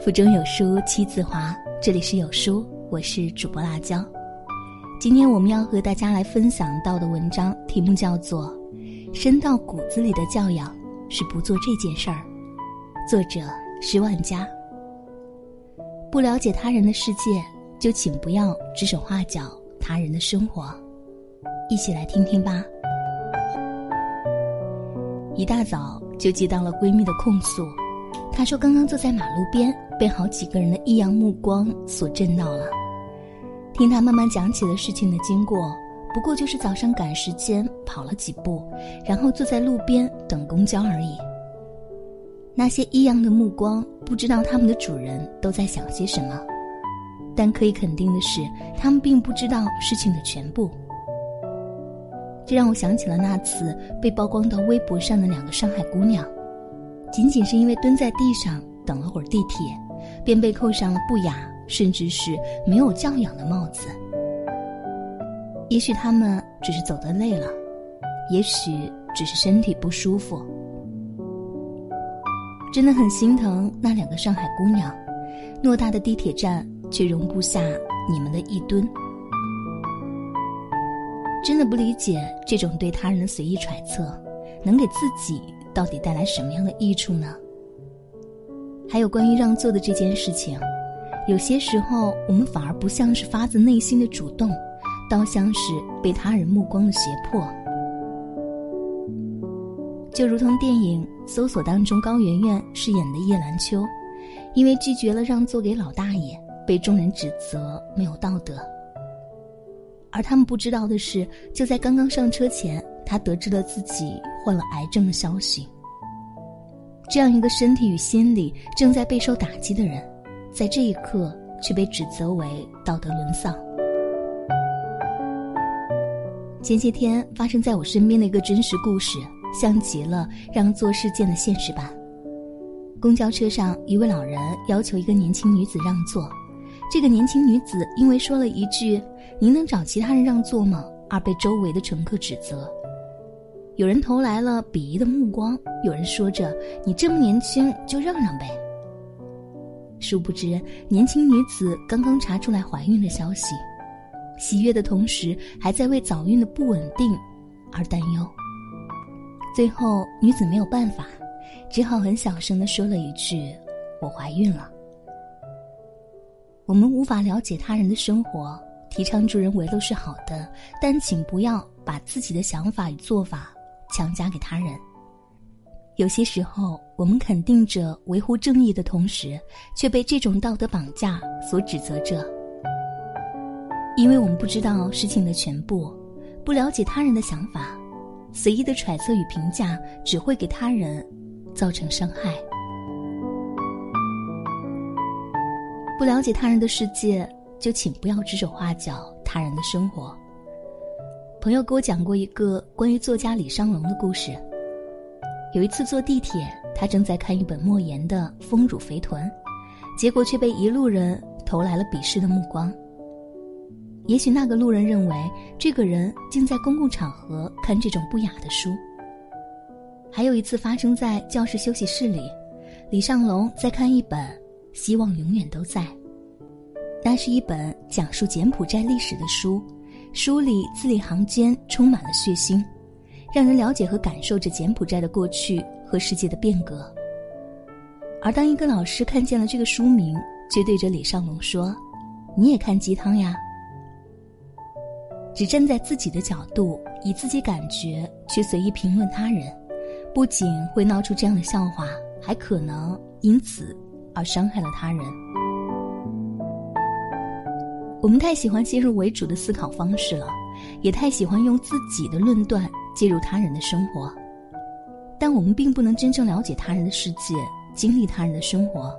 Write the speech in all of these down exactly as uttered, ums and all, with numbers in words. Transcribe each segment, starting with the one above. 腹中有书气自华，这里是有书，我是主播辣椒。今天我们要和大家来分享到的文章题目叫做《深到骨子里的教养是不做这件事儿》，作者石万家。不了解他人的世界，就请不要指手画脚他人的生活。一起来听听吧。一大早就接到了闺蜜的控诉，她说刚刚坐在马路边，被好几个人的异样目光所震到了。听她慢慢讲起了事情的经过，不过就是早上赶时间跑了几步，然后坐在路边等公交而已。那些异样的目光，不知道他们的主人都在想些什么，但可以肯定的是，他们并不知道事情的全部。这让我想起了那次被曝光到微博上的两个上海姑娘，仅仅是因为蹲在地上等了会儿地铁，便被扣上了不雅甚至是没有教养的帽子。也许她们只是走得累了，也许只是身体不舒服。真的很心疼那两个上海姑娘，偌大的地铁站却容不下你们的一蹲。真的不理解这种对他人的随意揣测能给自己到底带来什么样的益处呢？还有关于让座的这件事情，有些时候我们反而不像是发自内心的主动，倒像是被他人目光的胁迫。就如同电影《搜索》当中高圆圆饰演的叶兰秋，因为拒绝了让座给老大爷，被众人指责没有道德。而他们不知道的是，就在刚刚上车前，他得知了自己患了癌症的消息。这样一个身体与心理正在备受打击的人，在这一刻却被指责为道德沦丧。前些天发生在我身边的一个真实故事，像极了让座事件的现实版。公交车上，一位老人要求一个年轻女子让座，这个年轻女子因为说了一句“您能找其他人让座吗”而被周围的乘客指责。有人投来了鄙夷的目光，有人说着“你这么年轻就让让呗”。殊不知，年轻女子刚刚查出来怀孕的消息，喜悦的同时还在为早孕的不稳定而担忧。最后，女子没有办法，只好很小声地说了一句“我怀孕了”。我们无法了解他人的生活，提倡助人为乐是好的，但请不要把自己的想法与做法强加给他人。有些时候，我们肯定着维护正义的同时，却被这种道德绑架所指责着。因为我们不知道事情的全部，不了解他人的想法，随意的揣测与评价只会给他人造成伤害。不了解他人的世界，就请不要指手画脚他人的生活。朋友给我讲过一个关于作家李尚龙的故事。有一次坐地铁，他正在看一本莫言的《丰乳肥臀》，结果却被一路人投来了鄙视的目光。也许那个路人认为，这个人竟在公共场合看这种不雅的书。还有一次发生在教室休息室里，李尚龙在看一本《希望永远都在》，那是一本讲述柬埔寨历史的书，书里字里行间充满了血腥，让人了解和感受着柬埔寨的过去和世界的变革。而当一个老师看见了这个书名，却对着李尚龙说：“你也看鸡汤呀。”只站在自己的角度，以自己感觉去随意评论他人，不仅会闹出这样的笑话，还可能因此而伤害了他人。我们太喜欢先入为主的思考方式了，也太喜欢用自己的论断介入他人的生活，但我们并不能真正了解他人的世界，经历他人的生活，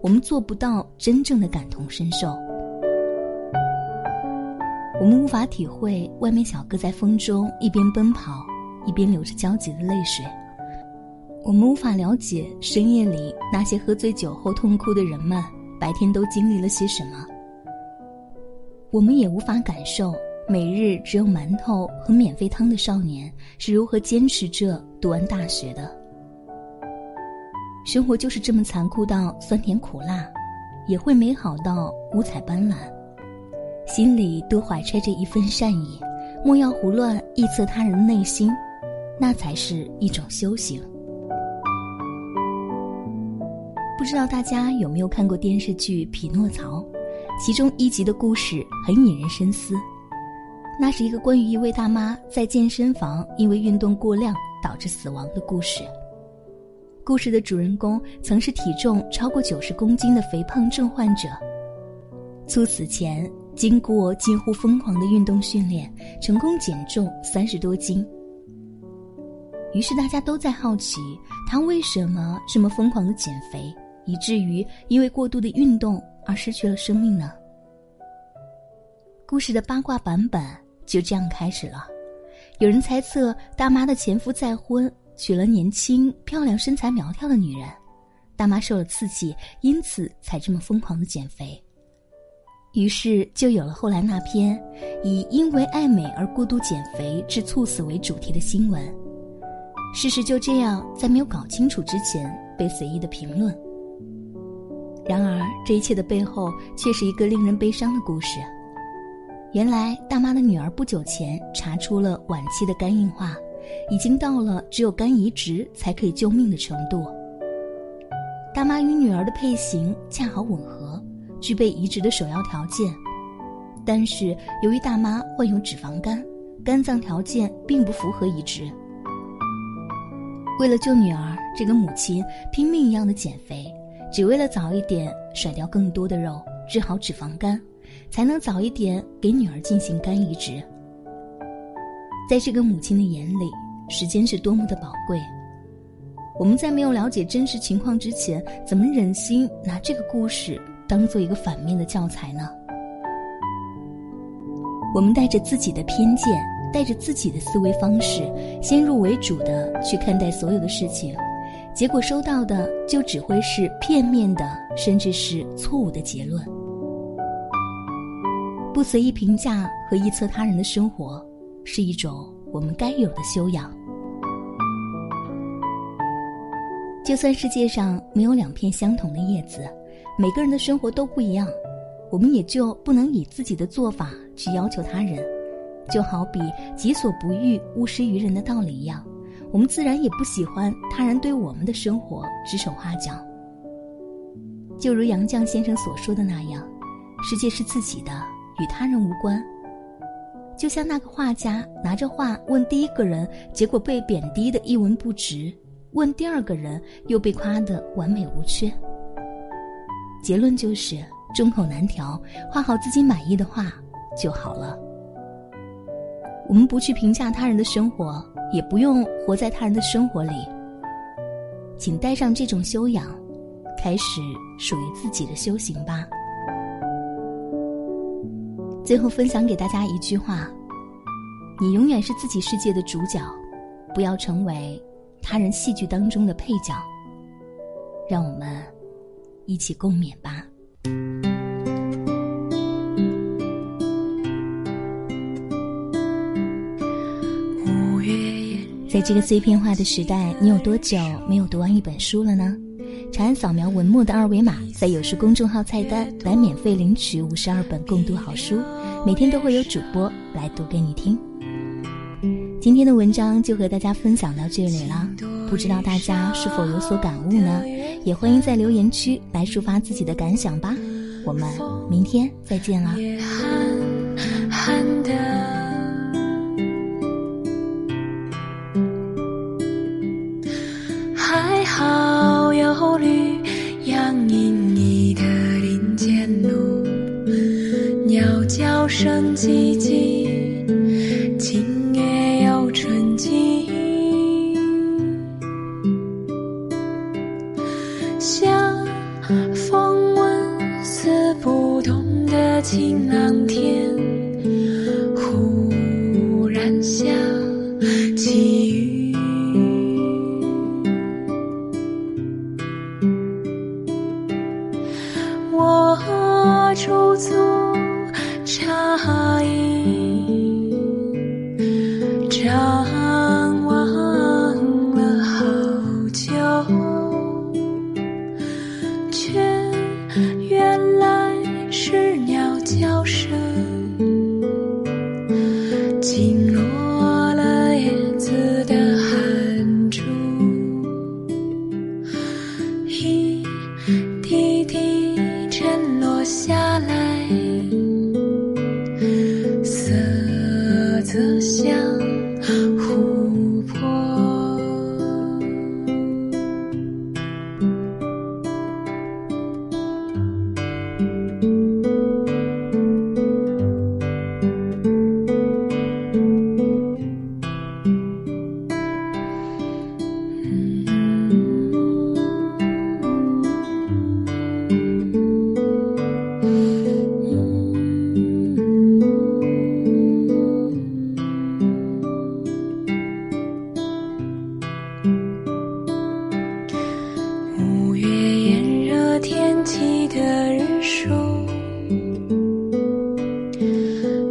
我们做不到真正的感同身受。我们无法体会外面小哥在风中一边奔跑，一边流着焦急的泪水。我们无法了解深夜里那些喝醉酒后痛哭的人们白天都经历了些什么。我们也无法感受每日只有馒头和免费汤的少年是如何坚持着读完大学的。生活就是这么残酷到酸甜苦辣，也会美好到五彩斑斓。心里多怀揣着一份善意，莫要胡乱臆测他人内心，那才是一种修行。不知道大家有没有看过电视剧《匹诺曹》，其中一集的故事很引人深思。那是一个关于一位大妈在健身房因为运动过量导致死亡的故事。故事的主人公曾是体重超过九十公斤的肥胖症患者，猝死前经过近乎疯狂的运动训练，成功减重三十多斤。于是大家都在好奇，他为什么这么疯狂的减肥，以至于因为过度的运动而失去了生命呢？故事的八卦版本就这样开始了。有人猜测大妈的前夫再婚，娶了年轻漂亮身材苗条的女人，大妈受了刺激，因此才这么疯狂的减肥。于是就有了后来那篇以因为爱美而过度减肥致猝死为主题的新闻。事实就这样在没有搞清楚之前被随意的评论。然而这一切的背后却是一个令人悲伤的故事。原来大妈的女儿不久前查出了晚期的肝硬化，已经到了只有肝移植才可以救命的程度。大妈与女儿的配型恰好吻合，具备移植的首要条件，但是由于大妈患有脂肪肝，肝脏条件并不符合移植。为了救女儿，这个母亲拼命一样的减肥，只为了早一点甩掉更多的肉，治好脂肪肝，才能早一点给女儿进行肝移植。在这个母亲的眼里，时间是多么的宝贵。我们在没有了解真实情况之前，怎么忍心拿这个故事当做一个反面的教材呢？我们带着自己的偏见，带着自己的思维方式，先入为主的去看待所有的事情，结果收到的就只会是片面的，甚至是错误的结论。不随意评价和臆测他人的生活，是一种我们该有的修养。就算世界上没有两片相同的叶子，每个人的生活都不一样，我们也就不能以自己的做法去要求他人。就好比己所不欲，勿施于人的道理一样，我们自然也不喜欢他人对我们的生活指手画脚。就如杨绛先生所说的那样，世界是自己的，与他人无关。就像那个画家拿着画问第一个人，结果被贬低的一文不值，问第二个人又被夸得完美无缺。结论就是众口难调，画好自己满意的画就好了。我们不去评价他人的生活，也不用活在他人的生活里。请带上这种修养，开始属于自己的修行吧。最后分享给大家一句话：你永远是自己世界的主角，不要成为他人戏剧当中的配角。让我们一起共勉吧。在这个碎片化的时代，你有多久没有读完一本书了呢？长按扫描文末的二维码，在有书公众号菜单来免费领取五十二本共读好书，每天都会有主播来读给你听。今天的文章就和大家分享到这里了，不知道大家是否有所感悟呢？也欢迎在留言区来抒发自己的感想吧。我们明天再见了。还好有绿杨荫你的林间路，鸟叫声唧唧，今夜有春季。像风吻似不动的晴朗天，忽然下起雨。驻足诧异，张望了好久，却原来叫声浸落了叶子的汗珠，一滴滴沉落下来，色泽像琥珀。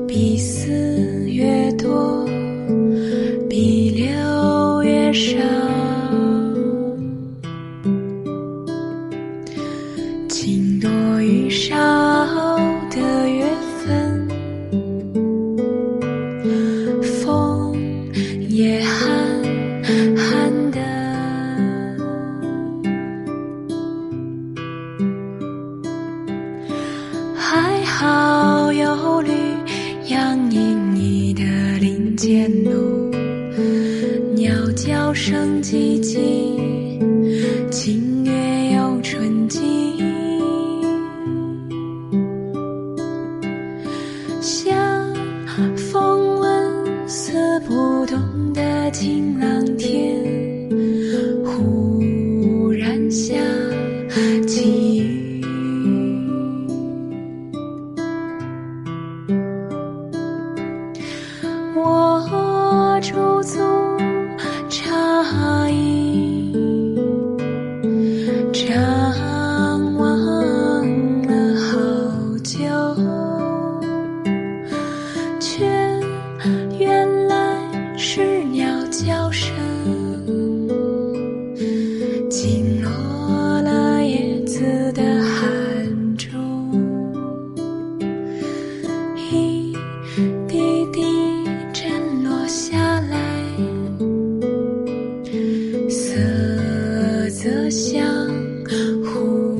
比四月多，比六月少，情多与少的缘分，风也寒寒的。还好有绿杨映你的林间路，鸟叫声唧唧，清月又春季。像风纹丝不动的晴朗天，忽然下起雨。我驻足诧异，张望了好久，却原来是鸟叫声浸落了叶子的汗珠，一滴滴色泽像琥珀。